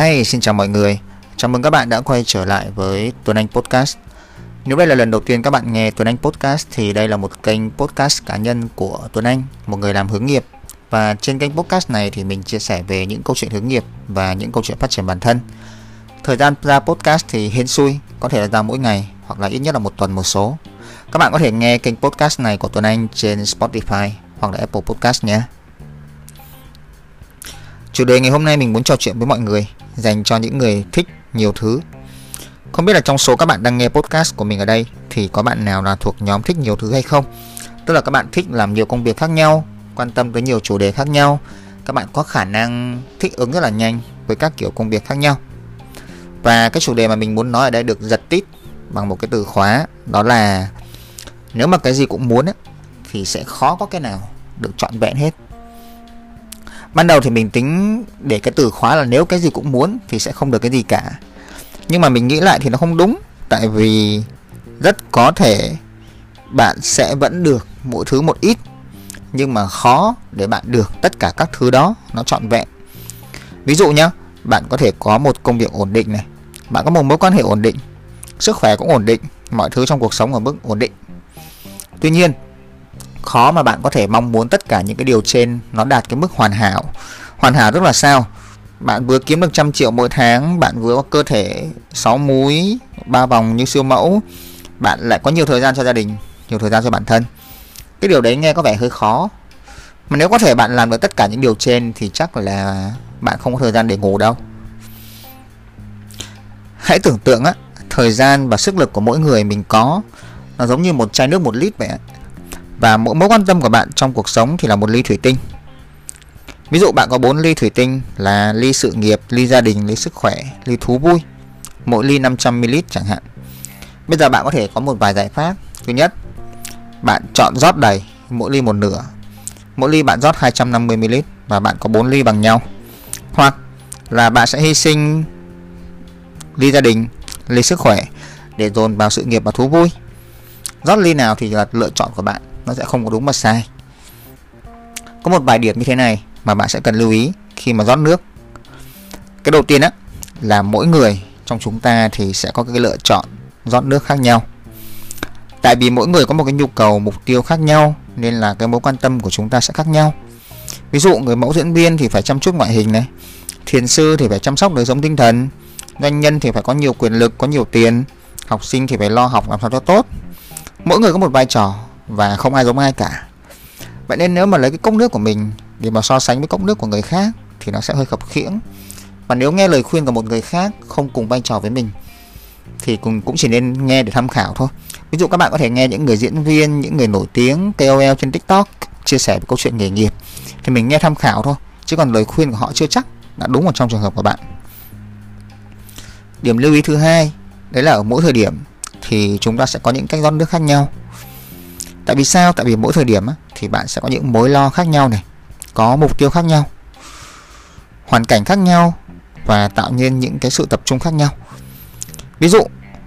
Hey, xin chào mọi người. Chào mừng các bạn đã quay trở lại với Tuấn Anh Podcast. Nếu đây là lần đầu tiên các bạn nghe Tuấn Anh Podcast thì đây là một kênh podcast cá nhân của Tuấn Anh, một người làm hướng nghiệp. Và trên kênh podcast này thì mình chia sẻ về những câu chuyện hướng nghiệp và những câu chuyện phát triển bản thân. Thời gian ra podcast thì hên xui, có thể là ra mỗi ngày hoặc là ít nhất là một tuần một số. Các bạn có thể nghe kênh podcast này của Tuấn Anh trên Spotify hoặc là Apple Podcast nhé. Chủ đề ngày hôm nay mình muốn trò chuyện với mọi người, dành cho những người thích nhiều thứ. Không biết là trong số các bạn đang nghe podcast của mình ở đây thì có bạn nào là thuộc nhóm thích nhiều thứ hay không? Tức là các bạn thích làm nhiều công việc khác nhau, quan tâm tới nhiều chủ đề khác nhau. Các bạn có khả năng thích ứng rất là nhanh với các kiểu công việc khác nhau. Và cái chủ đề mà mình muốn nói ở đây được giật tít bằng một cái từ khóa, đó là nếu mà cái gì cũng muốn ấy, thì sẽ khó có cái nào được trọn vẹn hết. Ban đầu thì mình tính để cái từ khóa là nếu cái gì cũng muốn thì sẽ không được cái gì cả. Nhưng mà mình nghĩ lại thì nó không đúng. Tại vì rất có thể bạn sẽ vẫn được mỗi thứ một ít, nhưng mà khó để bạn được tất cả các thứ đó nó trọn vẹn. Ví dụ nhá, bạn có thể có một công việc ổn định này, bạn có một mối quan hệ ổn định, sức khỏe cũng ổn định, mọi thứ trong cuộc sống ở mức ổn định. Tuy nhiên, khó mà bạn có thể mong muốn tất cả những cái điều trên nó đạt cái mức hoàn hảo. Hoàn hảo tức là sao? Bạn vừa kiếm được 100 triệu mỗi tháng, bạn vừa có cơ thể 6 múi, 3 vòng như siêu mẫu, bạn lại có nhiều thời gian cho gia đình, nhiều thời gian cho bản thân. Cái điều đấy nghe có vẻ hơi khó. Mà nếu có thể bạn làm được tất cả những điều trên thì chắc là bạn không có thời gian để ngủ đâu. Hãy tưởng tượng á, thời gian và sức lực của mỗi người mình có, nó giống như một chai nước 1 lít vậy ạ. Và mỗi mối quan tâm của bạn trong cuộc sống thì là một ly thủy tinh. Ví dụ bạn có 4 ly thủy tinh là ly sự nghiệp, ly gia đình, ly sức khỏe, ly thú vui. Mỗi ly 500ml chẳng hạn. Bây giờ bạn có thể có một vài giải pháp. Thứ nhất, bạn chọn rót đầy, mỗi ly một nửa. Mỗi ly bạn rót 250ml và bạn có 4 ly bằng nhau. Hoặc là bạn sẽ hy sinh ly gia đình, ly sức khỏe để dồn vào sự nghiệp và thú vui. Rót ly nào thì là lựa chọn của bạn, nó sẽ không có đúng mà sai. Có một vài điểm như thế này mà bạn sẽ cần lưu ý khi mà rót nước. Cái đầu tiên á, là mỗi người trong chúng ta thì sẽ có cái lựa chọn rót nước khác nhau. Tại vì mỗi người có một cái nhu cầu, mục tiêu khác nhau, nên là cái mối quan tâm của chúng ta sẽ khác nhau. Ví dụ người mẫu diễn viên thì phải chăm chút ngoại hình này, thiền sư thì phải chăm sóc đời sống tinh thần, doanh nhân thì phải có nhiều quyền lực, có nhiều tiền, học sinh thì phải lo học làm sao cho tốt. Mỗi người có một vai trò và không ai giống ai cả. Vậy nên nếu mà lấy cái cốc nước của mình để mà so sánh với cốc nước của người khác thì nó sẽ hơi khập khiễng. Và nếu nghe lời khuyên của một người khác không cùng vai trò với mình thì cũng chỉ nên nghe để tham khảo thôi. Ví dụ các bạn có thể nghe những người diễn viên, những người nổi tiếng KOL trên TikTok chia sẻ về câu chuyện nghề nghiệp thì mình nghe tham khảo thôi, chứ còn lời khuyên của họ chưa chắc đã đúng ở trong trường hợp của bạn. Điểm lưu ý thứ hai, đấy là ở mỗi thời điểm thì chúng ta sẽ có những cách rót nước khác nhau. Tại vì sao? Tại vì mỗi thời điểm thì bạn sẽ có những mối lo khác nhau này, có mục tiêu khác nhau, hoàn cảnh khác nhau và tạo nên những cái sự tập trung khác nhau. Ví dụ,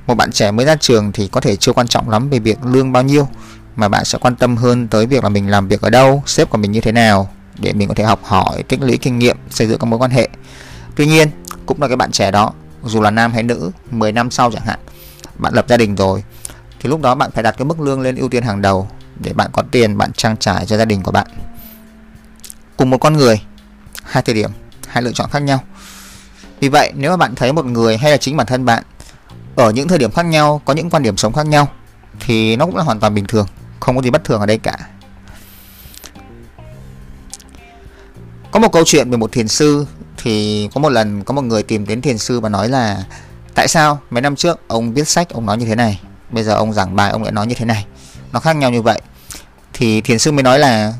một bạn trẻ mới ra trường thì có thể chưa quan trọng lắm về việc lương bao nhiêu, mà bạn sẽ quan tâm hơn tới việc là mình làm việc ở đâu, sếp của mình như thế nào, để mình có thể học hỏi, tích lũy kinh nghiệm, xây dựng các mối quan hệ. Tuy nhiên, cũng là cái bạn trẻ đó, dù là nam hay nữ, 10 năm sau chẳng hạn, bạn lập gia đình rồi, thì lúc đó bạn phải đặt cái mức lương lên ưu tiên hàng đầu để bạn có tiền bạn trang trải cho gia đình của bạn. Cùng một con người, hai thời điểm, hai lựa chọn khác nhau. Vì vậy nếu mà bạn thấy một người hay là chính bản thân bạn ở những thời điểm khác nhau có những quan điểm sống khác nhau thì nó cũng là hoàn toàn bình thường, không có gì bất thường ở đây cả. Có một câu chuyện về một thiền sư, thì có một lần có một người tìm đến thiền sư và nói là tại sao mấy năm trước ông viết sách ông nói như thế này, bây giờ ông giảng bài ông lại nói như thế này, nó khác nhau như vậy. Thì thiền sư mới nói là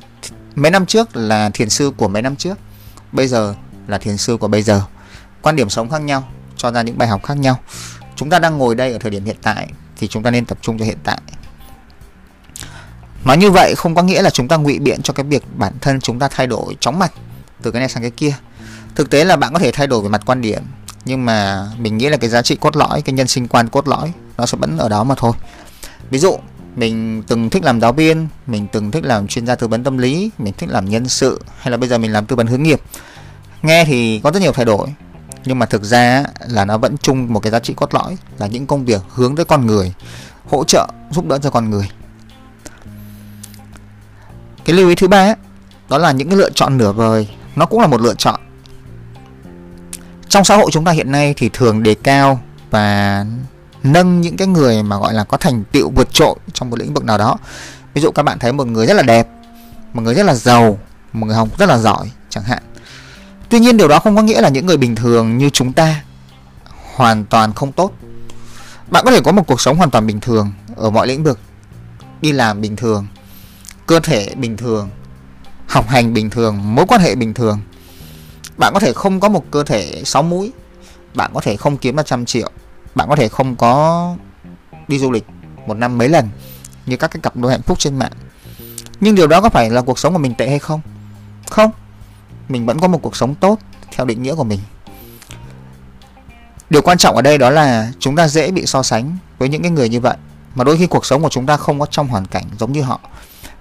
mấy năm trước là thiền sư của mấy năm trước, bây giờ là thiền sư của bây giờ. Quan điểm sống khác nhau cho ra những bài học khác nhau. Chúng ta đang ngồi đây ở thời điểm hiện tại thì chúng ta nên tập trung cho hiện tại. Nói như vậy không có nghĩa là chúng ta ngụy biện cho cái việc bản thân chúng ta thay đổi chóng mặt từ cái này sang cái kia. Thực tế là bạn có thể thay đổi về mặt quan điểm, nhưng mà mình nghĩ là cái giá trị cốt lõi, cái nhân sinh quan cốt lõi nó sẽ vẫn ở đó mà thôi. Ví dụ mình từng thích làm giáo viên, mình từng thích làm chuyên gia tư vấn tâm lý, mình thích làm nhân sự, hay là bây giờ mình làm tư vấn hướng nghiệp. Nghe thì có rất nhiều thay đổi, Nhưng mà thực ra là nó vẫn chung một cái giá trị cốt lõi là những công việc hướng tới con người, hỗ trợ, giúp đỡ cho con người. Cái lưu ý thứ ba đó là những cái lựa chọn nửa vời, nó cũng là một lựa chọn. Trong xã hội chúng ta hiện nay thì thường đề cao và nâng những cái người mà gọi là có thành tựu vượt trội trong một lĩnh vực nào đó. Ví dụ các bạn thấy một người rất là đẹp, một người rất là giàu, một người học rất là giỏi chẳng hạn. Tuy nhiên điều đó không có nghĩa là những người bình thường như chúng ta hoàn toàn không tốt. Bạn có thể có một cuộc sống hoàn toàn bình thường ở mọi lĩnh vực. Đi làm bình thường, cơ thể bình thường, học hành bình thường, mối quan hệ bình thường. Bạn có thể không có một cơ thể 6 múi, bạn có thể không kiếm 100 triệu, bạn có thể không có đi du lịch một năm mấy lần như các cái cặp đôi hạnh phúc trên mạng. Nhưng điều đó có phải là cuộc sống của mình tệ hay không? Không, mình vẫn có một cuộc sống tốt theo định nghĩa của mình. Điều quan trọng ở đây đó là chúng ta dễ bị so sánh với những cái người như vậy, mà đôi khi cuộc sống của chúng ta không có trong hoàn cảnh giống như họ,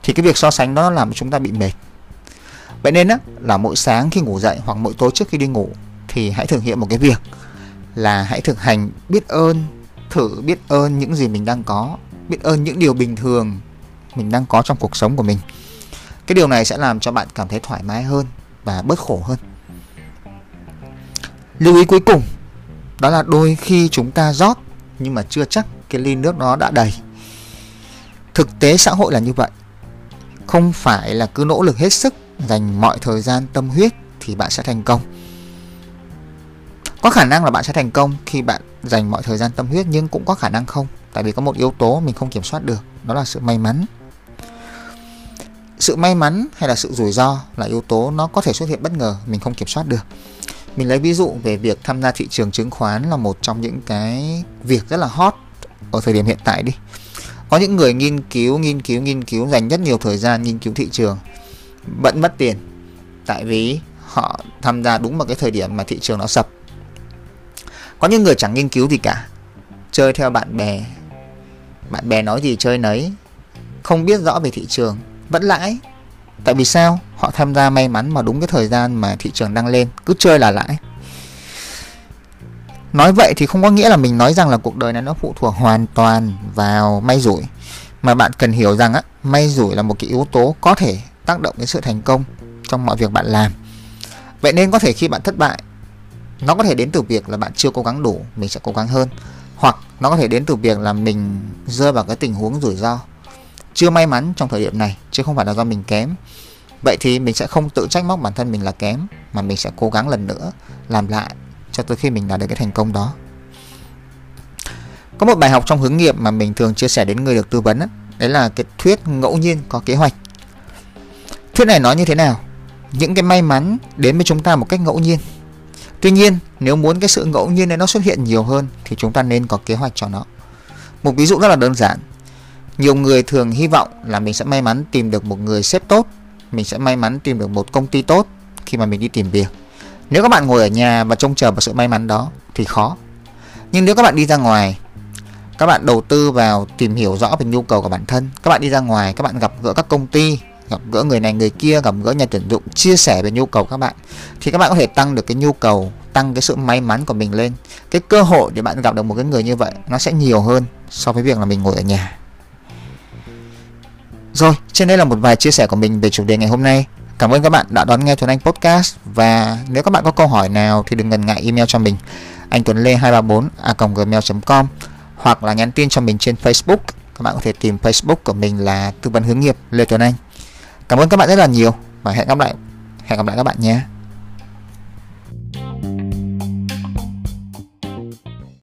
thì cái việc so sánh đó làm chúng ta bị mệt. Vậy nên là mỗi sáng khi ngủ dậy hoặc mỗi tối trước khi đi ngủ thì hãy thực hiện một cái việc là hãy thực hành biết ơn, thử biết ơn những gì mình đang có, biết ơn những điều bình thường mình đang có trong cuộc sống của mình. Cái điều này sẽ làm cho bạn cảm thấy thoải mái hơn và bớt khổ hơn. Lưu ý cuối cùng đó là đôi khi chúng ta rót nhưng mà chưa chắc cái ly nước đó đã đầy. Thực tế xã hội là như vậy. Không phải là cứ nỗ lực hết sức, dành mọi thời gian tâm huyết thì bạn sẽ thành công. Có khả năng là bạn sẽ thành công khi bạn dành mọi thời gian tâm huyết, nhưng cũng có khả năng không, tại vì có một yếu tố mình không kiểm soát được, đó là sự may mắn. Sự may mắn hay là sự rủi ro là yếu tố nó có thể xuất hiện bất ngờ, mình không kiểm soát được. Mình lấy ví dụ về việc tham gia thị trường chứng khoán là một trong những cái việc rất là hot ở thời điểm hiện tại đi. Có những người nghiên cứu, dành rất nhiều thời gian nghiên cứu thị trường, vẫn mất tiền, tại vì họ tham gia đúng vào cái thời điểm mà thị trường nó sập. Có những người chẳng nghiên cứu gì cả, chơi theo bạn bè nói gì chơi nấy, không biết rõ về thị trường, vẫn lãi. Tại vì sao? Họ tham gia may mắn mà đúng cái thời gian mà thị trường đang lên, cứ chơi là lãi. Nói vậy thì không có nghĩa là mình nói rằng là cuộc đời này nó phụ thuộc hoàn toàn vào may rủi, mà bạn cần hiểu rằng may rủi là một cái yếu tố có thể tác động đến sự thành công trong mọi việc bạn làm. Vậy nên có thể khi bạn thất bại, nó có thể đến từ việc là bạn chưa cố gắng đủ, mình sẽ cố gắng hơn. Hoặc nó có thể đến từ việc là mình rơi vào cái tình huống rủi ro, chưa may mắn trong thời điểm này, chứ không phải là do mình kém. Vậy thì mình sẽ không tự trách móc bản thân mình là kém, mà mình sẽ cố gắng lần nữa, làm lại cho tới khi mình đạt được cái thành công đó. Có một bài học trong hướng nghiệp mà mình thường chia sẻ đến người được tư vấn, đấy là cái thuyết ngẫu nhiên có kế hoạch. Thuyết này nói như thế nào? Những cái may mắn đến với chúng ta một cách ngẫu nhiên. Tuy nhiên, nếu muốn cái sự ngẫu nhiên này nó xuất hiện nhiều hơn thì chúng ta nên có kế hoạch cho nó. Một ví dụ rất là đơn giản. Nhiều người thường hy vọng là mình sẽ may mắn tìm được một người sếp tốt, mình sẽ may mắn tìm được một công ty tốt khi mà mình đi tìm việc. Nếu các bạn ngồi ở nhà và trông chờ vào sự may mắn đó thì khó. Nhưng nếu các bạn đi ra ngoài, các bạn đầu tư vào tìm hiểu rõ về nhu cầu của bản thân, các bạn đi ra ngoài, các bạn gặp gỡ các công ty, gặp gỡ người này người kia, gặp gỡ nhà tuyển dụng, chia sẻ về nhu cầu các bạn, thì các bạn có thể tăng được cái nhu cầu, tăng cái sự may mắn của mình lên. Cái cơ hội để bạn gặp được một cái người như vậy nó sẽ nhiều hơn so với việc là mình ngồi ở nhà. Rồi, trên đây là một vài chia sẻ của mình về chủ đề ngày hôm nay. Cảm ơn các bạn đã đón nghe Tuấn Anh Podcast. Và nếu các bạn có câu hỏi nào thì đừng ngần ngại email cho mình anhthuanle234@gmail.com, hoặc là nhắn tin cho mình trên Facebook. Các bạn có thể tìm Facebook của mình là Tư vấn Hướng nghiệp Lê Tuấn Anh. Cảm ơn các bạn rất là nhiều và hẹn gặp lại các bạn nhé.